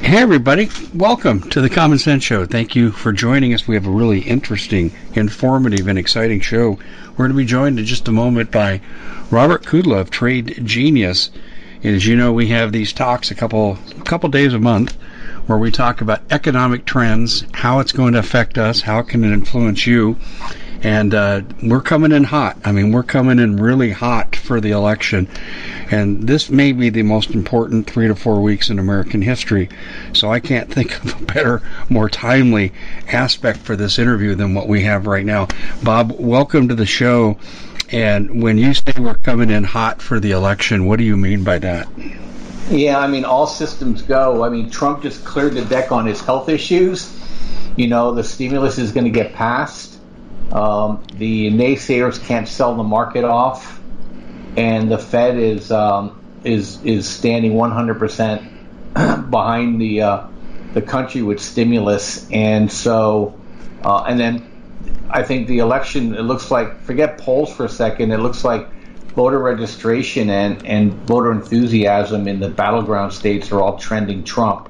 Hey everybody, welcome to the Common Sense Show. Thank you for joining us. We have a really interesting, informative, and exciting show. We're going to be joined in just a moment by Robert Kudla of Trade Genius. And as you know, we have these talks a couple days a month where we talk about economic trends, how it's going to affect us, how can it influence you. And we're coming in hot. I mean, we're coming in really hot for the election. And this may be the most important 3 to 4 weeks in American history. So I can't think of a better, more timely aspect for this interview than what we have right now. Bob, welcome to the show. And when you say we're coming in hot for the election, what do you mean by that? Yeah, I mean, all systems go. I mean, Trump just cleared the deck on his health issues. You know, the stimulus is going to get passed. The naysayers can't sell the market off, and the Fed is standing 100% behind the country with stimulus, and so and then I think the election. It looks like, forget polls for a second. It looks like voter registration and voter enthusiasm in the battleground states are all trending Trump.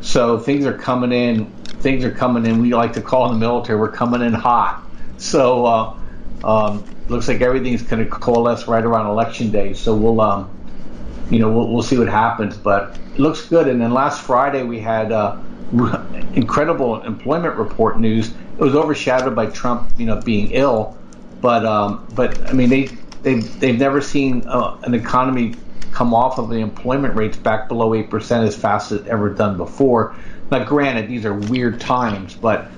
So things are coming in. Things are coming in. We like to call in the military, we're coming in hot. So looks like everything's going to coalesce right around election day. So we'll see what happens. But it looks good. And then last Friday we had incredible employment report news. It was overshadowed by Trump, being ill. But I mean, they've never seen an economy come off of the employment rates back below 8% as fast as ever done before. Now, granted, these are weird times, but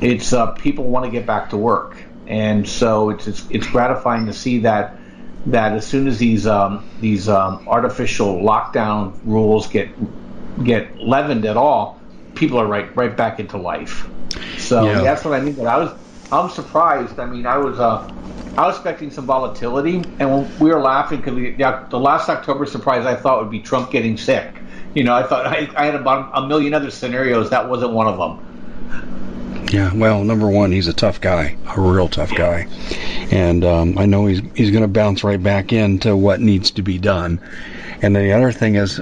it's people want to get back to work, and so it's gratifying to see that as soon as these artificial lockdown rules get leavened at all, people are right back into life. So yeah. That's what I mean. But I'm surprised. I mean, I was expecting some volatility, and we were laughing because the last October surprise I thought would be Trump getting sick. I thought I had about a million other scenarios. That wasn't one of them. Yeah, well, number one, he's a tough guy, a real tough guy. And I know he's going to bounce right back into what needs to be done. And the other thing is,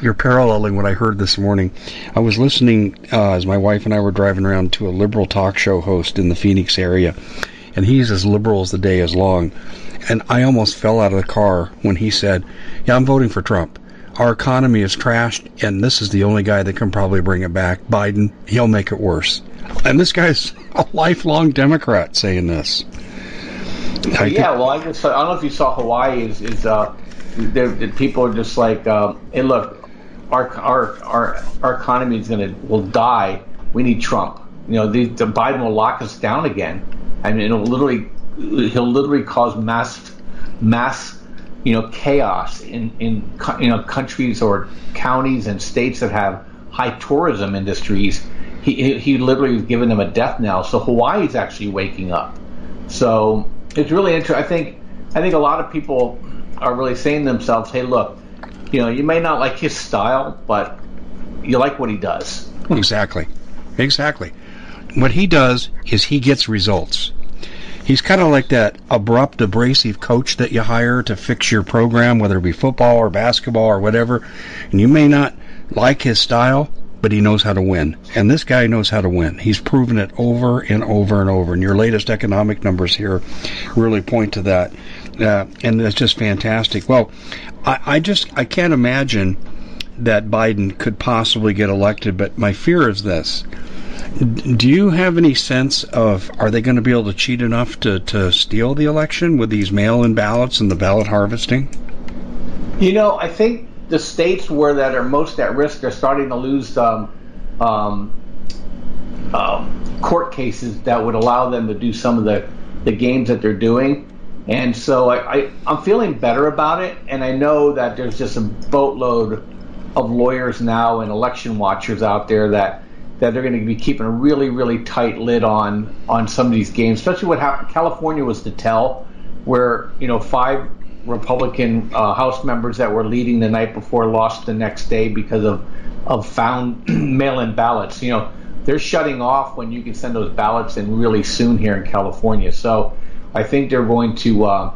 you're paralleling what I heard this morning. I was listening as my wife and I were driving around to a liberal talk show host in the Phoenix area. And he's as liberal as the day is long. And I almost fell out of the car when he said, yeah, I'm voting for Trump. Our economy is trashed, and this is the only guy that can probably bring it back. Biden, he'll make it worse. And this guy's a lifelong Democrat saying this. So, yeah, well, I just saw, I don't know if you saw Hawaii is people are just like, hey, look, our economy will die. We need Trump. You know, the Biden will lock us down again. I mean, he'll literally cause mass, you know, chaos in countries or counties and states that have high tourism industries. He literally has given them a death knell. So Hawaii is actually waking up. So it's really interesting. I think a lot of people are really saying to themselves, "Hey, look, you know, you may not like his style, but you like what he does." Exactly. What he does is he gets results. He's kind of like that abrupt, abrasive coach that you hire to fix your program, whether it be football or basketball or whatever. And you may not like his style, but he knows how to win. And this guy knows how to win. He's proven it over and over and over. And your latest economic numbers here really point to that. And that's just fantastic. Well, I can't imagine that Biden could possibly get elected, but my fear is this. Do you have any sense of, are they going to be able to cheat enough to steal the election with these mail-in ballots and the ballot harvesting? You know, I think the states that are most at risk are starting to lose court cases that would allow them to do some of the games that they're doing. And so I'm feeling better about it, and I know that there's just a boatload of lawyers now and election watchers out there that they're going to be keeping a really, really tight lid on some of these games, especially what happened. California was the tell where, you know, 5 Republican House members that were leading the night before lost the next day because of found mail-in ballots. You know, they're shutting off when you can send those ballots in really soon here in California. So I think they're going to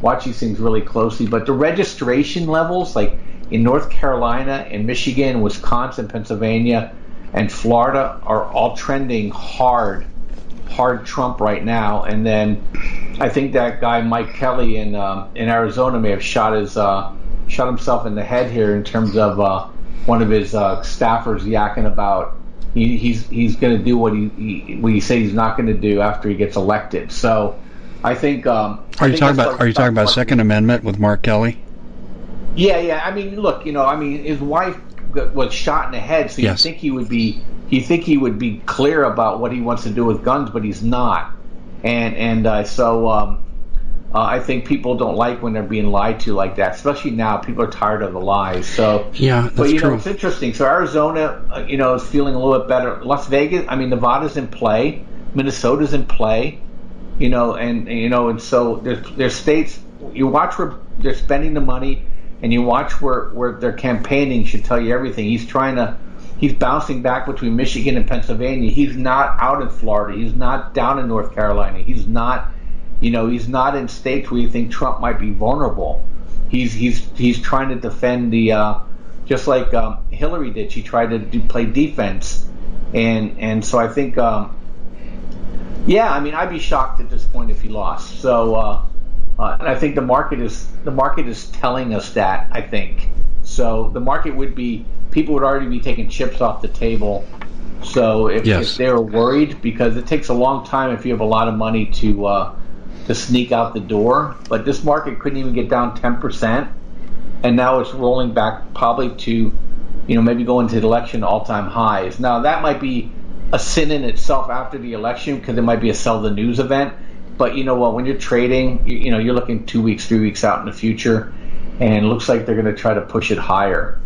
watch these things really closely. But the registration levels, like in North Carolina and Michigan, Wisconsin, Pennsylvania, and Florida are all trending hard Trump right now. And then I think that guy Mike Kelly in Arizona may have shot himself in the head here in terms of one of his staffers yakking about he's going to do what he said he's not going to do after he gets elected. So I think are you talking about Second Amendment with Mark Kelly? Yeah. I mean, look, you know, I mean, his wife was shot in the head, so yes. You think he would be clear about what he wants to do with guns, but he's not. So I think people don't like when they're being lied to like that, especially now. People are tired of the lies. So yeah, that's true. Know, it's interesting. So Arizona, you know, is feeling a little bit better. Las Vegas, I mean, Nevada's in play, Minnesota's in play, you know, and so there's states. You watch where they're spending the money. And you watch where their campaigning should tell you everything. He's bouncing back between Michigan and Pennsylvania. He's not out in Florida. He's not down in North Carolina. He's not in states where you think Trump might be vulnerable. He's trying to defend the just like Hillary did. She tried to play defense, and so I think I mean, I'd be shocked at this point if he lost. So. And I think the market is telling us that, I think. So the market people would already be taking chips off the table. So if they're worried, because it takes a long time if you have a lot of money to sneak out the door. But this market couldn't even get down 10%, and now it's rolling back probably to, you know, maybe going to the election all-time highs. Now that might be a sin in itself after the election, because it might be a sell the news event. But you know what? When you're trading, you know, you're looking 2 weeks, 3 weeks out in the future, and it looks like they're going to try to push it higher.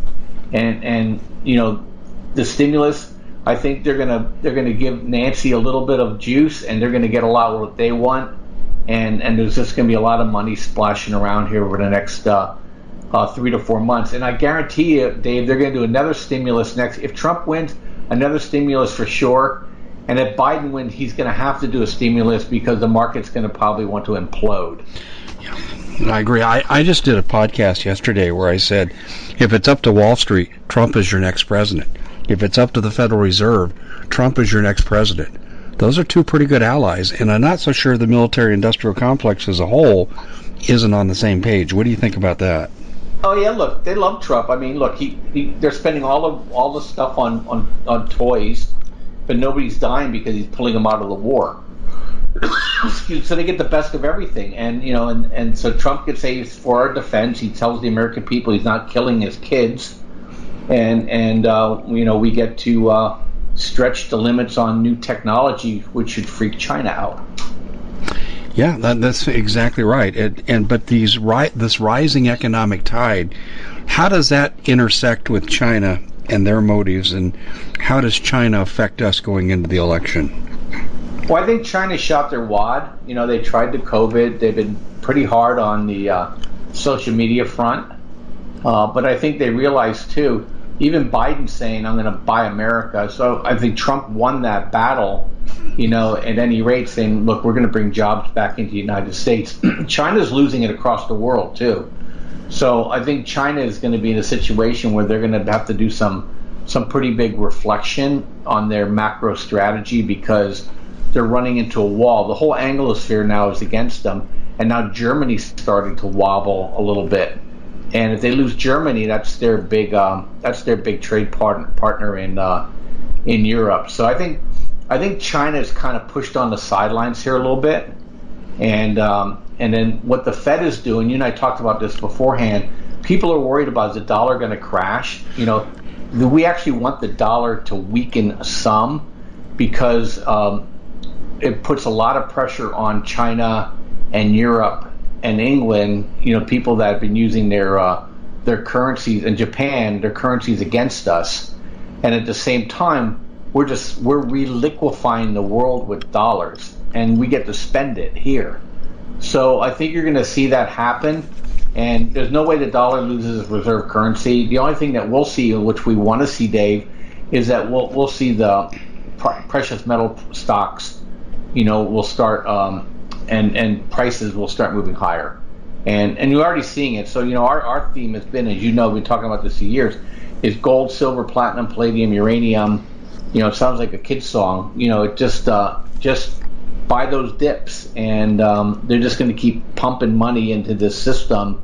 And you know, the stimulus, I think they're going to give Nancy a little bit of juice, and they're going to get a lot of what they want. And there's just going to be a lot of money splashing around here over the next 3 to 4 months. And I guarantee you, Dave, they're going to do another stimulus next. If Trump wins, another stimulus for sure. And if Biden wins, he's going to have to do a stimulus because the market's going to probably want to implode. Yeah, I agree. I just did a podcast yesterday where I said, if it's up to Wall Street, Trump is your next president. If it's up to the Federal Reserve, Trump is your next president. Those are two pretty good allies, and I'm not so sure the military-industrial complex as a whole isn't on the same page. What do you think about that? Oh yeah, look, they love Trump. I mean, look, they're spending all the stuff on toys. But nobody's dying because he's pulling them out of the war. so they get the best of everything. And you know, and so Trump could say he's for our defense. He tells the American people he's not killing his kids, and you know, we get to stretch the limits on new technology, which should freak China out. Yeah, that's exactly right. But this rising economic tide, how does that intersect with China and their motives, and how does China affect us going into the election? Well, I think China shot their wad. You know, they tried the COVID. They've been pretty hard on the social media front. But I think they realized, too, even Biden saying, I'm going to buy America. So I think Trump won that battle, you know, at any rate, saying, look, we're going to bring jobs back into the United States. China's losing it across the world, too. So I think China is going to be in a situation where they're going to have to do some pretty big reflection on their macro strategy, because they're running into a wall. The whole Anglosphere now is against them, and now Germany's starting to wobble a little bit. And if they lose Germany, that's their big trade partner in Europe. So I think China is kind of pushed on the sidelines here a little bit. And then what the Fed is doing, you and I talked about this beforehand, people are worried about, is the dollar going to crash? You know, we actually want the dollar to weaken some, because it puts a lot of pressure on China and Europe and England, you know, people that have been using their currencies, and Japan, their currencies against us. And at the same time, we're reliquifying the world with dollars, and we get to spend it here. So I think you're going to see that happen, and there's no way the dollar loses its reserve currency. The only thing that we'll see, which we want to see, Dave, is that we'll see the precious metal stocks, you know, will start and prices will start moving higher, and you're already seeing it. So you know, our theme has been, as you know, we've been talking about this for years, is gold, silver, platinum, palladium, uranium. You know, it sounds like a kid's song. You know, it just buy those dips, and they're just going to keep pumping money into this system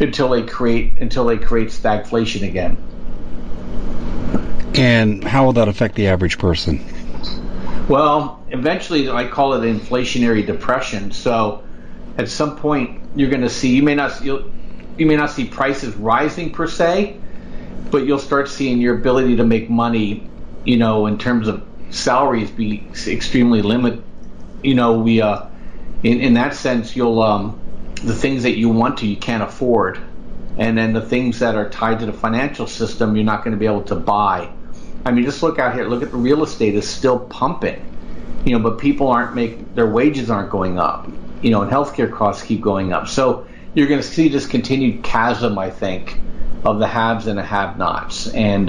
until they create stagflation again. And how will that affect the average person? Well, eventually, I call it inflationary depression. So, at some point, you're going to see you may not see prices rising per se, but you'll start seeing your ability to make money, you know, in terms of salaries, be extremely limited. You know, we in that sense, you'll the things that you want to, you can't afford, and then the things that are tied to the financial system, you're not going to be able to buy. I mean, just look out here. Look at the real estate is still pumping, you know, but people aren't their wages aren't going up, you know, and healthcare costs keep going up. So you're going to see this continued chasm, I think, of the haves and the have-nots, and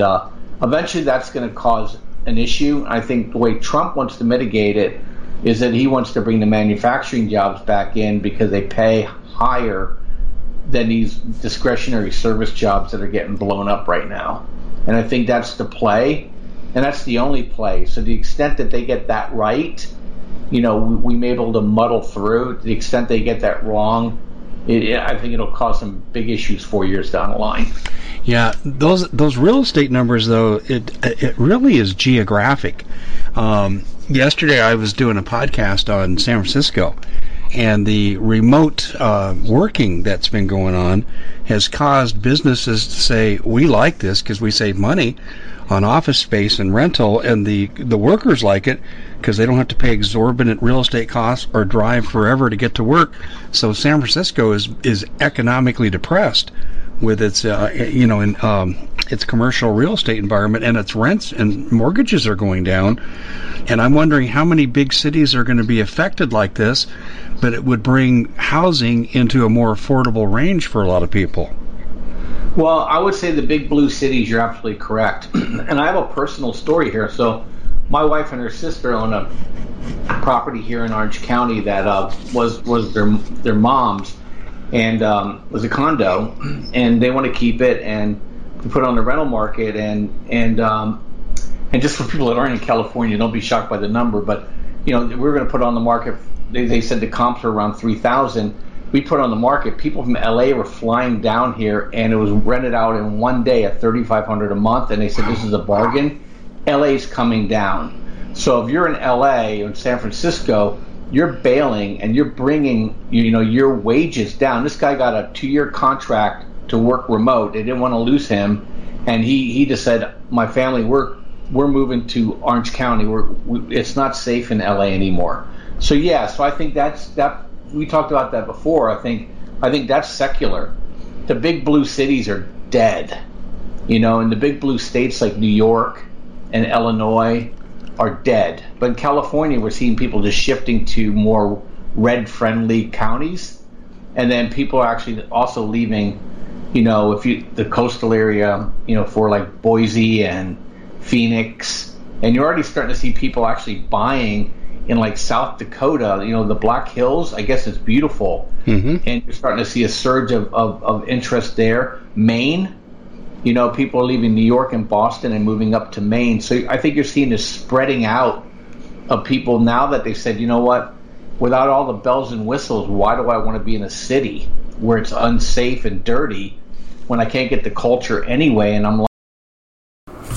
eventually that's going to cause an issue. I think the way Trump wants to mitigate it is that he wants to bring the manufacturing jobs back in, because they pay higher than these discretionary service jobs that are getting blown up right now. And I think that's the play, and that's the only play. So the extent that they get that right, you know, we may be able to muddle through. To the extent they get that wrong, I think it'll cause some big issues 4 years down the line. Yeah, those real estate numbers, though, it really is geographic. Yesterday I was doing a podcast on San Francisco, and the remote working that's been going on has caused businesses to say, we like this because we save money on office space and rental, and the workers like it because they don't have to pay exorbitant real estate costs or drive forever to get to work. So San Francisco is economically depressed with its its commercial real estate environment, and its rents and mortgages are going down. And I'm wondering how many big cities are going to be affected like this, but it would bring housing into a more affordable range for a lot of people. Well, I would say the big blue cities, you're absolutely correct. And I have a personal story here. So my wife and her sister own a property here in Orange County that was their mom's, and was a condo, and they want to keep it and put it on the rental market. And just for people that aren't in California, don't be shocked by the number, but you know, we're going to put it on the market. They said the comps are around 3,000. We put it on the market. People from LA were flying down here, and it was rented out in one day at $3,500 a month. And they said, this is a bargain. LA's coming down. So if you're in LA or in San Francisco, you're bailing and you're bringing, you know, your wages down. This guy got a 2-year contract to work remote. They didn't want to lose him, and he just said, my family, we're moving to Orange County. It's not safe in LA anymore. So yeah, so I think that we talked about that before. I think that's secular. The big blue cities are dead, you know, and the big blue states like New York and Illinois are dead. But in California, we're seeing people just shifting to more red-friendly counties, and then people are actually also leaving. You know, the coastal area, you know, for like Boise and Phoenix, and you're already starting to see people actually buying in like South Dakota. You know, the Black Hills, I guess it's beautiful, and you're starting to see a surge of interest there. Maine. You know, people are leaving New York and Boston and moving up to Maine. So I think you're seeing this spreading out of people now that they've said, you know what, without all the bells and whistles, why do I want to be in a city where it's unsafe and dirty when I can't get the culture anyway? And I'm like,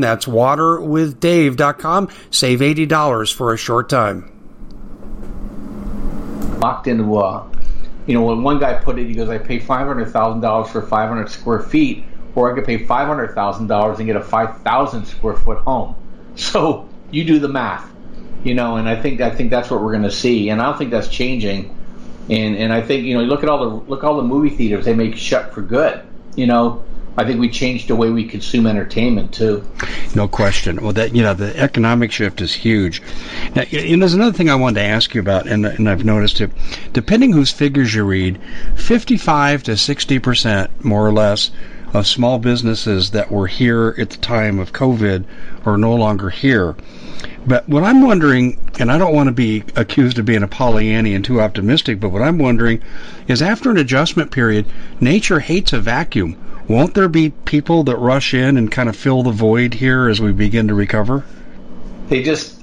That's waterwithdave.com. Save $80 for a short time. Locked into you know, when one guy put it, he goes, I pay $500,000 for 500 square feet, or I could pay $500,000 and get a 5,000 square foot home. So you do the math, you know, and I think that's what we're going to see, and I don't think that's changing. And I think, you know, look all the movie theaters, they make shut for good, you know. I think we changed the way we consume entertainment too. No question. Well, that, you know, the economic shift is huge. Now, and there's another thing I wanted to ask you about, and I've noticed it. Depending whose figures you read, 55% to 60%, more or less, of small businesses that were here at the time of COVID are no longer here. But what I'm wondering, and I don't want to be accused of being a Pollyanna and too optimistic, but what I'm wondering is, after an adjustment period, nature hates a vacuum. Won't there be people that rush in and kind of fill the void here as we begin to recover? They just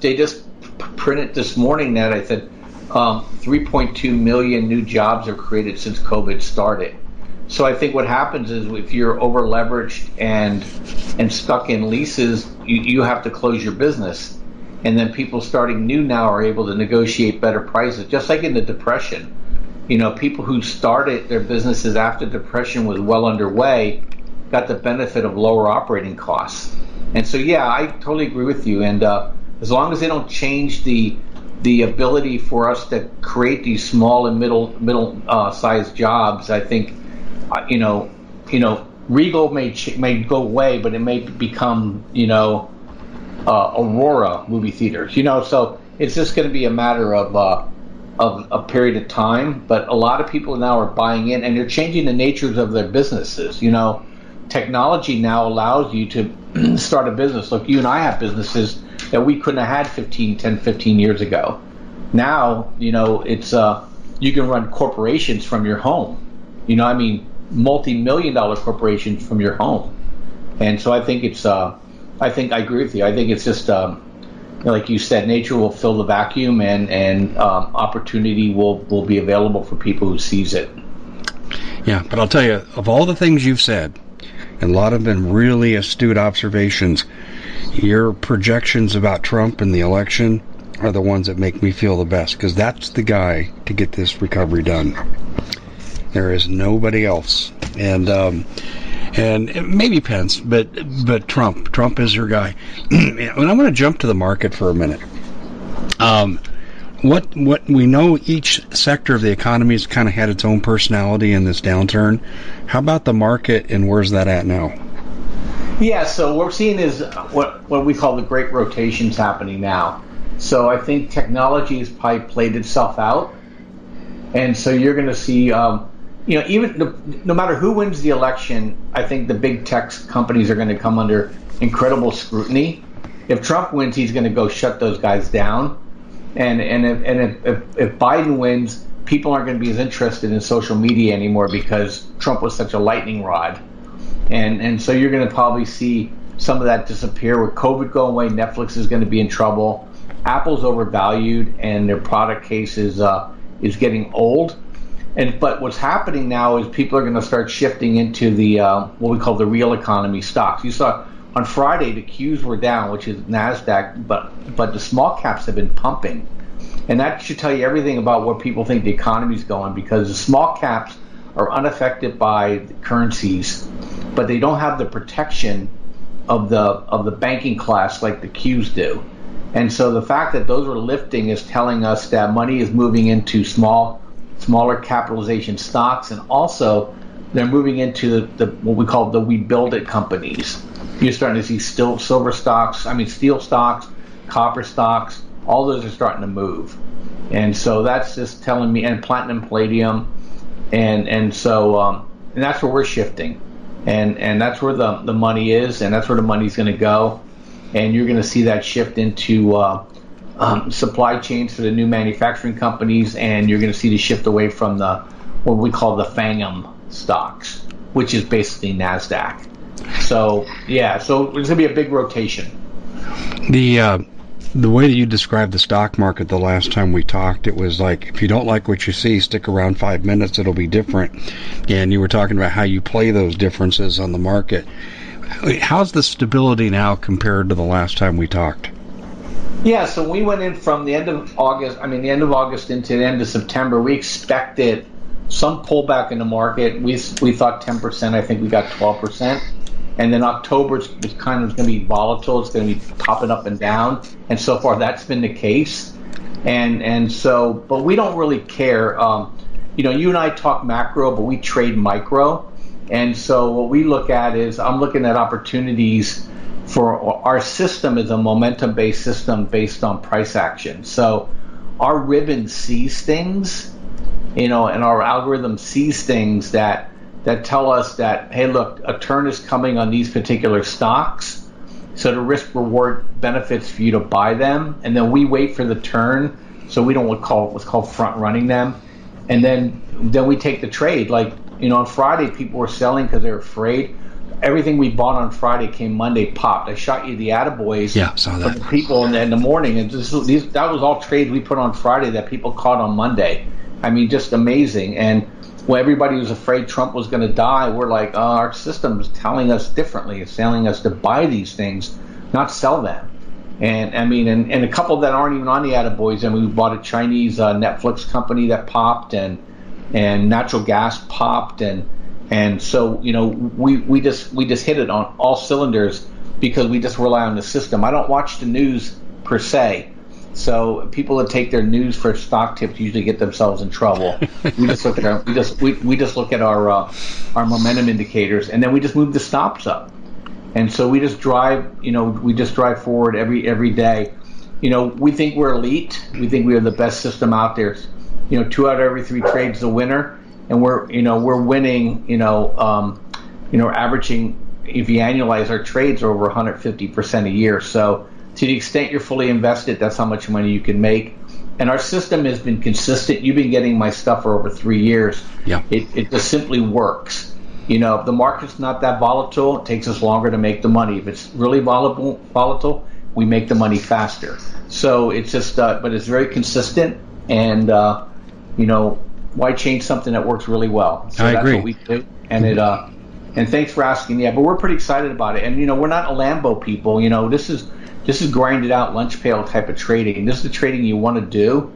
printed this morning that I said 3.2 million new jobs are created since COVID started. So I think what happens is, if you're over leveraged and stuck in leases, you have to close your business. And then people starting new now are able to negotiate better prices, just like in the Depression. You know, people who started their businesses after Depression was well underway got the benefit of lower operating costs. And so, yeah, I totally agree with you. And as long as they don't change the ability for us to create these small and middle-sized jobs, I think, Regal may go away, but it may become, Aurora movie theaters. You know, so it's just going to be a matter of a period of time. But a lot of people now are buying in, and they're changing the natures of their businesses. You know, technology now allows you to start a business. Look, you and I have businesses that we couldn't have had 10, 15 years ago. Now, you know, it's you can run corporations from your home. You know, I mean, multi-million-dollar corporations from your home. And so I think it's I think I agree with you. I think it's just like you said, nature will fill the vacuum, and opportunity will be available for people who seize it. Yeah, but I'll tell you, of all the things you've said, and a lot of them really astute observations, your projections about Trump and the election are the ones that make me feel the best, because that's the guy to get this recovery done. There is nobody else, and maybe Pence, but Trump is your guy. And I want to jump to the market for a minute. What we know, each sector of the economy has kind of had its own personality in this downturn. How about the market, and where's that at now? Yeah, so what we're seeing is what we call the great rotations happening now. So I think technology has probably played itself out, and so you're going to see. No matter who wins the election, I think the big tech companies are going to come under incredible scrutiny. If Trump wins, he's going to go shut those guys down, and if Biden wins, people aren't going to be as interested in social media anymore because Trump was such a lightning rod, and so you're going to probably see some of that disappear. With COVID going away, Netflix is going to be in trouble. Apple's overvalued, and their product case is getting old. But what's happening now is people are going to start shifting into the what we call the real economy stocks. You saw on Friday the Qs were down, which is NASDAQ, but the small caps have been pumping. And that should tell you everything about where people think the economy is going, because the small caps are unaffected by the currencies, but they don't have the protection of the banking class like the Qs do. And so the fact that those are lifting is telling us that money is moving into smaller capitalization stocks, and also they're moving into the what we call the we build it companies. You're starting to see steel stocks, copper stocks, all those are starting to move. And so that's just telling me, and platinum, palladium, and that's where we're shifting, and that's where the money is, and that's where the money's going to go. And you're going to see that shift into supply chains for the new manufacturing companies, and you're going to see the shift away from the what we call the FANGM stocks, which is basically NASDAQ. So yeah, so there's going to be a big rotation. The way that you described the stock market the last time we talked, it was like, if you don't like what you see, stick around 5 minutes, it'll be different. And you were talking about how you play those differences on the market. How's the stability now compared to the last time we talked? Yeah, so we went in from the end of August into the end of September. We expected some pullback in the market. We thought 10%. I think we got 12%. And then October is kind of going to be volatile. It's going to be popping up and down. And so far, that's been the case. But we don't really care. You and I talk macro, but we trade micro. And so what we look at is, I'm looking at opportunities. For our system is a momentum-based system based on price action. So our ribbon sees things, and our algorithm sees things that tell us that, hey, look, a turn is coming on these particular stocks. So the risk-reward benefits for you to buy them, and then we wait for the turn. So we don't what's called front-running them, and then we take the trade. Like on Friday, people were selling because they're afraid. Everything we bought on Friday came Monday, popped. I shot you the attaboys from the people in the morning. And that was all trades we put on Friday that people caught on Monday. I mean, just amazing. And when everybody was afraid Trump was going to die, we're like, oh, our system's telling us differently. It's telling us to buy these things, not sell them. And I mean, and a couple that aren't even on the attaboys. I mean, we bought a Chinese Netflix company that popped, and and natural gas popped, and so, you know, we just hit it on all cylinders because we just rely on the system. I don't watch the news per se. So people that take their news for stock tips usually get themselves in trouble. We just look at our, we just look at our momentum indicators, and then we just move the stops up. And so we just drive, you know, we just drive forward every day. You know, we think we're elite. We think we have the best system out there. You know, 2 out of every 3 trades a winner, and we're winning. You know, averaging, if you annualize our trades, are over 150% a year. So, to the extent you're fully invested, that's how much money you can make. And our system has been consistent. You've been getting my stuff for over 3 years. Yeah. It just simply works. You know, if the market's not that volatile, it takes us longer to make the money. If it's really volatile, we make the money faster. So it's just, but it's very consistent. And, you know, why change something that works really well? So I agree. That's what we do. And it, and thanks for asking. Yeah, but we're pretty excited about it. And, you know, we're not Lambo people. You know, this is grinded out lunch pail type of trading. This is the trading you want to do,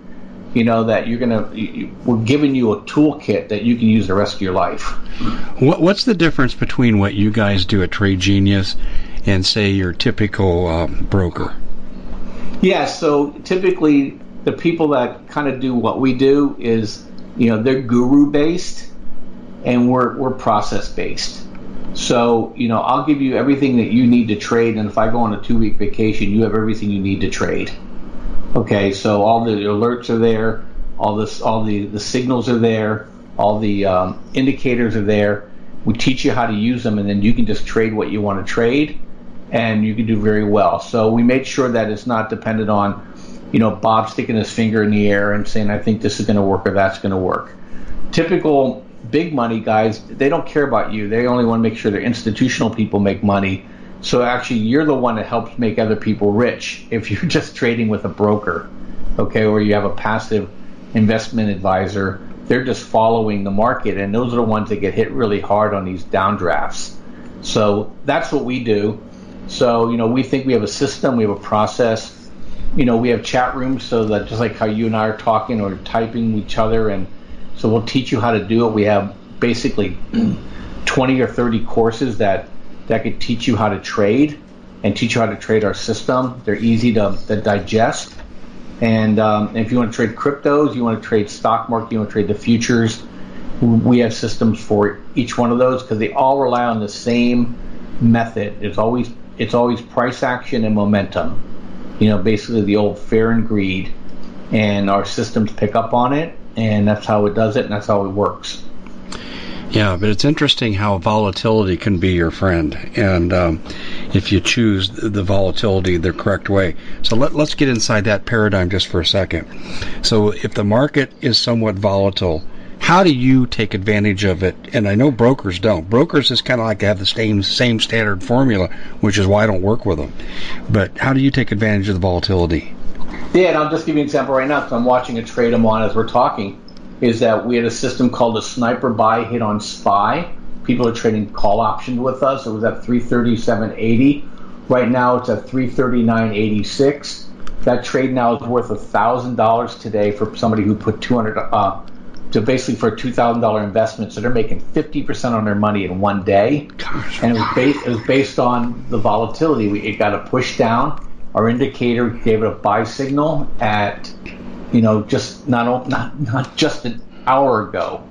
you know, that you're going to, we're giving you a toolkit that you can use the rest of your life. What's the difference between what you guys do at Trade Genius and, say, your typical broker? Yeah, so typically the people that kind of do what we do is, you know, they're guru-based and we're process-based. So, you know, I'll give you everything that you need to trade, and if I go on a 2-week vacation, you have everything you need to trade. Okay, so all the alerts are there, all the signals are there, all the indicators are there. We teach you how to use them, and then you can just trade what you want to trade, and you can do very well. So we make sure that it's not dependent on, you know, Bob sticking his finger in the air and saying, I think this is going to work or that's going to work. Typical big money guys, they don't care about you. They only want to make sure their institutional people make money. So actually, you're the one that helps make other people rich if you're just trading with a broker, okay, or you have a passive investment advisor. They're just following the market, and those are the ones that get hit really hard on these downdrafts. So that's what we do. So, you know, we think we have a system, we have a process. You know, we have chat rooms so that just like how you and I are talking or typing each other, and so we'll teach you how to do it. We have basically 20 or 30 courses that could teach you how to trade and teach you how to trade our system. They're easy to digest. And if you want to trade cryptos, you want to trade stock market, you want to trade the futures, we have systems for each one of those because they all rely on the same method. It's always price action and momentum. You know, basically the old fear and greed. And our systems pick up on it. And that's how it does it, and that's how it works. Yeah, but it's interesting how volatility can be your friend, and if you choose the volatility the correct way. So let's get inside that paradigm just for a second. So if the market is somewhat volatile, how do you take advantage of it? And I know brokers don't. Brokers is kind of like they have the same standard formula, which is why I don't work with them. But how do you take advantage of the volatility? Yeah, and I'll just give you an example right now because I'm watching a trade I'm on as we're talking, is that we had a system called a sniper buy hit on SPY. People are trading call options with us. It was at 337.80. Right now it's at 339.86. That trade now is worth $1,000 today for somebody who put for a $2,000 investment. So they're making 50% on their money in one day. Gosh. And it was based on the volatility. It got a push down. Our indicator gave it a buy signal at, you know, just not just an hour ago,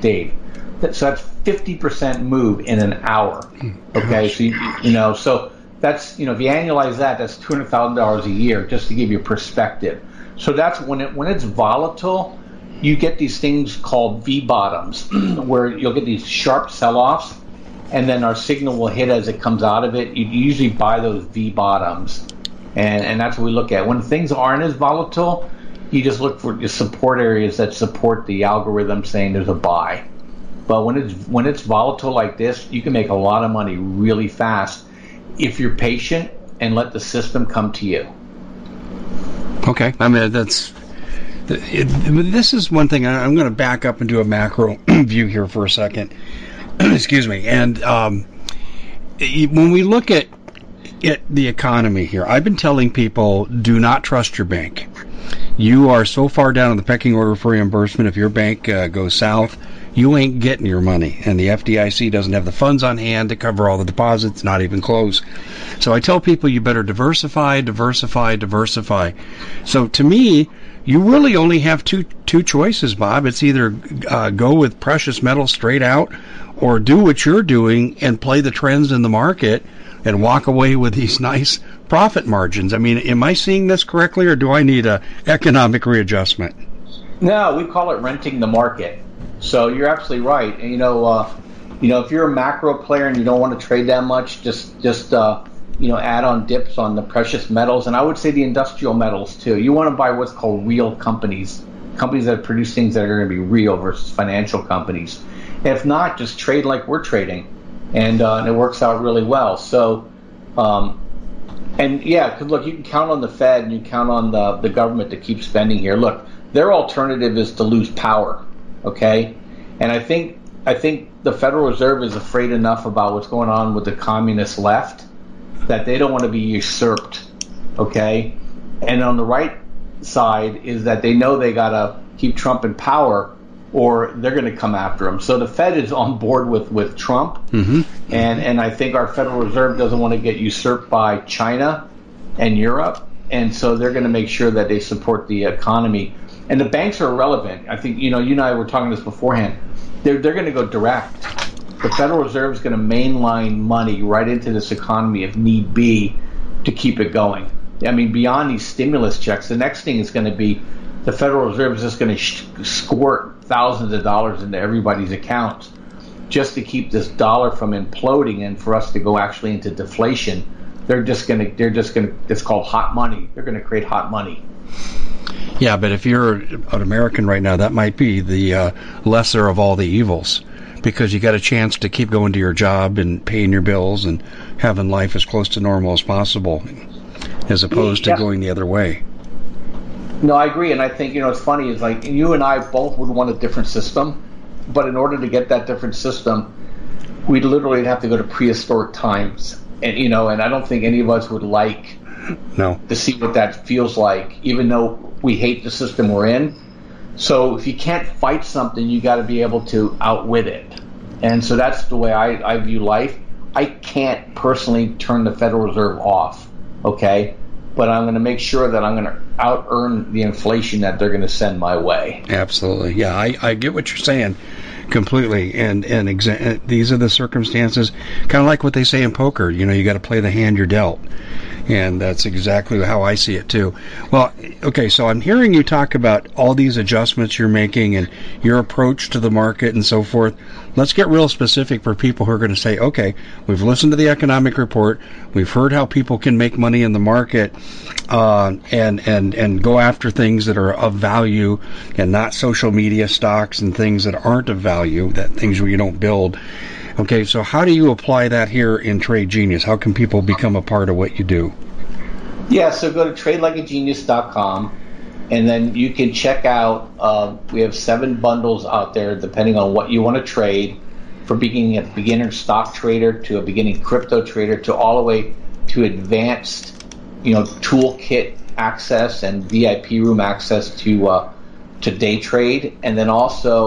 Dave. So that's 50% move in an hour. Okay, so you know, so that's, you know, if you annualize that, that's $200,000 a year, just to give you perspective. So that's when it's volatile, you get these things called V bottoms, where you'll get these sharp sell-offs, and then our signal will hit as it comes out of it. You usually buy those V bottoms. And that's what we look at. When things aren't as volatile, you just look for the support areas that support the algorithm saying there's a buy. But when it's volatile like this, you can make a lot of money really fast if you're patient and let the system come to you. Okay. I mean, this is one thing. I'm going to back up and do a macro view here for a second. Excuse me. And when we look at the economy here, I've been telling people, do not trust your bank. you are so far down in the pecking order for reimbursement, if your bank goes south, you ain't getting your money. And the FDIC doesn't have the funds on hand to cover all the deposits, not even close. So I tell people you better diversify, diversify, diversify. So to me, you really only have two choices, Bob. It's either go with precious metal straight out, or do what you're doing and play the trends in the market and walk away with these nice profit margins. I mean, am I seeing this correctly, or do I need an economic readjustment? No, we call it renting the market. So you're absolutely right. And, if you're a macro player and you don't want to trade that much, just add on dips on the precious metals, and I would say the industrial metals too. You want to buy what's called real companies that produce things that are going to be real versus financial companies. If not, just trade like we're trading, and it works out really well. So, because look, you can count on the Fed and you count on the government to keep spending here. Look, their alternative is to lose power, okay? And I think the Federal Reserve is afraid enough about what's going on with the communist left that they don't want to be usurped, okay? And on the right side is that they know they got to keep Trump in power or they're going to come after him. So the Fed is on board with Trump, mm-hmm. and I think our Federal Reserve doesn't want to get usurped by China and Europe, and so they're going to make sure that they support the economy. And the banks are irrelevant. I think, you and I were talking this beforehand. They're going to go direct. The Federal Reserve is going to mainline money right into this economy if need be to keep it going. I mean, beyond these stimulus checks, the next thing is going to be the Federal Reserve is just going to squirt thousands of dollars into everybody's accounts just to keep this dollar from imploding and for us to go actually into deflation. It's called hot money. They're going to create hot money. Yeah, but if you're an American right now, that might be the lesser of all the evils, because you got a chance to keep going to your job and paying your bills and having life as close to normal as possible, as opposed to going the other way. No, I agree. And I think, it's funny, is like you and I both would want a different system, but in order to get that different system, we'd literally have to go to prehistoric times. And, and I don't think any of us would like to see what that feels like, even though we hate the system we're in. So if you can't fight something, you got to be able to outwit it. And so that's the way I view life. I can't personally turn the Federal Reserve off, okay? But I'm going to make sure that I'm going to out-earn the inflation that they're going to send my way. Absolutely. Yeah, I get what you're saying completely. And these are the circumstances, kind of like what they say in poker. You got to play the hand you're dealt. And that's exactly how I see it, too. Well, okay, so I'm hearing you talk about all these adjustments you're making and your approach to the market and so forth. Let's get real specific for people who are going to say, okay, we've listened to the economic report. We've heard how people can make money in the market and go after things that are of value and not social media stocks and things that aren't of value, that things where you don't build. Okay, so how do you apply that here in Trade Genius? How can people become a part of what you do? Yeah, so go to tradelikeagenius.com, and then you can check out, we have 7 bundles out there depending on what you want to trade, from being a beginner stock trader to a beginning crypto trader to all the way to advanced, toolkit access and VIP room access to day trade, and then also...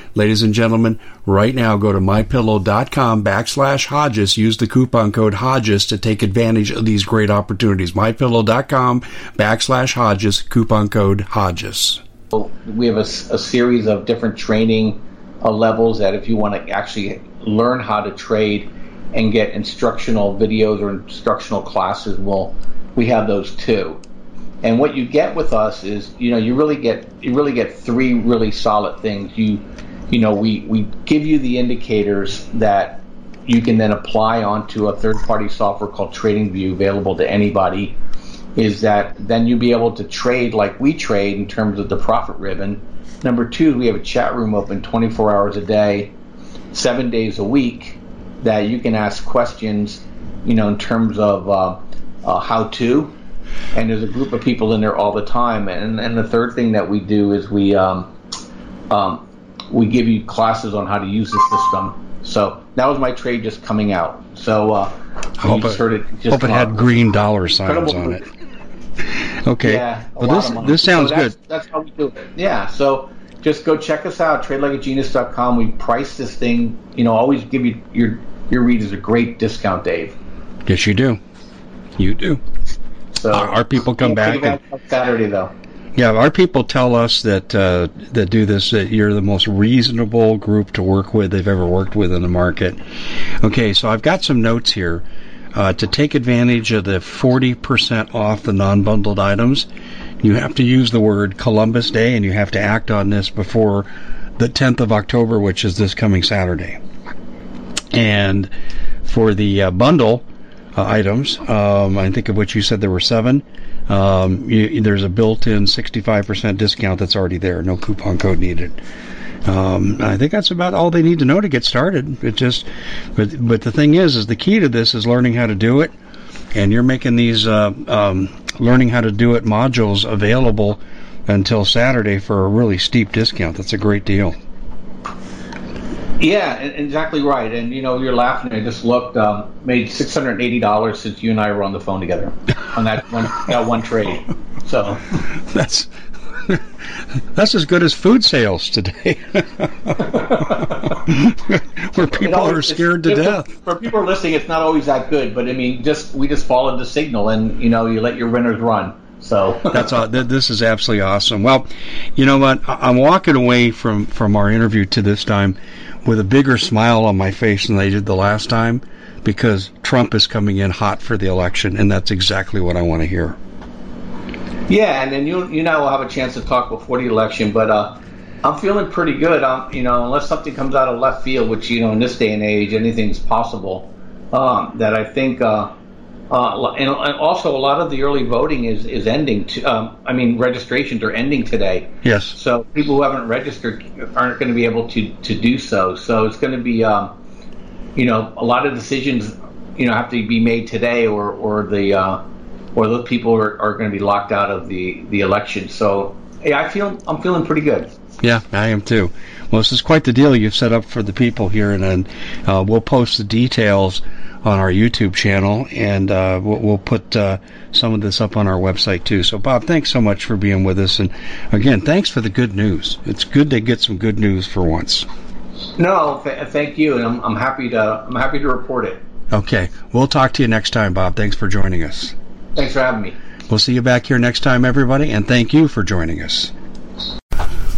Ladies and gentlemen, right now go to MyPillow.com/Hodges. Use the coupon code Hodges to take advantage of these great opportunities. MyPillow.com/Hodges, coupon code Hodges. We have a series of different training levels that if you want to actually learn how to trade and get instructional videos or instructional classes, well, we have those too. And what you get with us is, you really get 3 really solid things. We give you the indicators that you can then apply onto a third-party software called Trading View, available to anybody, is that then you'll be able to trade like we trade in terms of the profit ribbon. Number 2, we have a chat room open 24 hours a day, 7 days a week, that you can ask questions, in terms of how-to, and there's a group of people in there all the time. And the third thing that we do is we give you classes on how to use the system. So that was my trade just coming out. So I hope it had green dollar signs on it. Okay. Yeah, this sounds good. That's how we do it. Yeah. So just go check us out, tradelikeagenius.com. We price this thing. You know, always give your readers a great discount, Dave. Yes, you do. You do. So our people come back on Saturday, though. Yeah, our people tell us that do this, that you're the most reasonable group to work with they've ever worked with in the market. Okay, so I've got some notes here. To take advantage of the 40% off the non-bundled items, you have to use the word Columbus Day, and you have to act on this before the 10th of October, which is this coming Saturday. And for the bundle items, I think of which you said there were 7, there's a built-in 65% discount that's already there. No coupon code needed. I think that's about all they need to know to get started. But the thing is the key to this is learning how to do it, and you're making these learning how to do it modules available until Saturday for a really steep discount. That's a great deal. Yeah, exactly right. And, you know, you're laughing. I just looked, made $680 since you and I were on the phone together on that one trade. So that's as good as food sales today, where people are scared to death. For people listening, it's not always that good. But, I mean, we just followed the signal, and, you know, you let your winners run. So that's all. This is absolutely awesome. Well, you know what? I'm walking away from our interview to this time with a bigger smile on my face than I did the last time, because Trump is coming in hot for the election, and that's exactly what I want to hear. Yeah, and then you know, we'll have a chance to talk before the election, but I'm feeling pretty good. You know, unless something comes out of left field, which, you know, in this day and age, anything's possible. That I think. And also, a lot of the early voting is ending. Registrations are ending today. Yes. So people who haven't registered aren't going to be able to do so. So it's going to be, you know, a lot of decisions, you know, have to be made today, or those people are going to be locked out of the election. So yeah, I'm feeling pretty good. Yeah, I am too. Well, this is quite the deal you've set up for the people here, and then we'll post the details on our YouTube channel, and we'll put some of this up on our website too. So, Bob, thanks so much for being with us, and again, thanks for the good news. It's good to get some good news for once. No, thank you, and I'm happy to report it. Okay, we'll talk to you next time, Bob. Thanks for joining us. Thanks for having me. We'll see you back here next time, everybody, and thank you for joining us.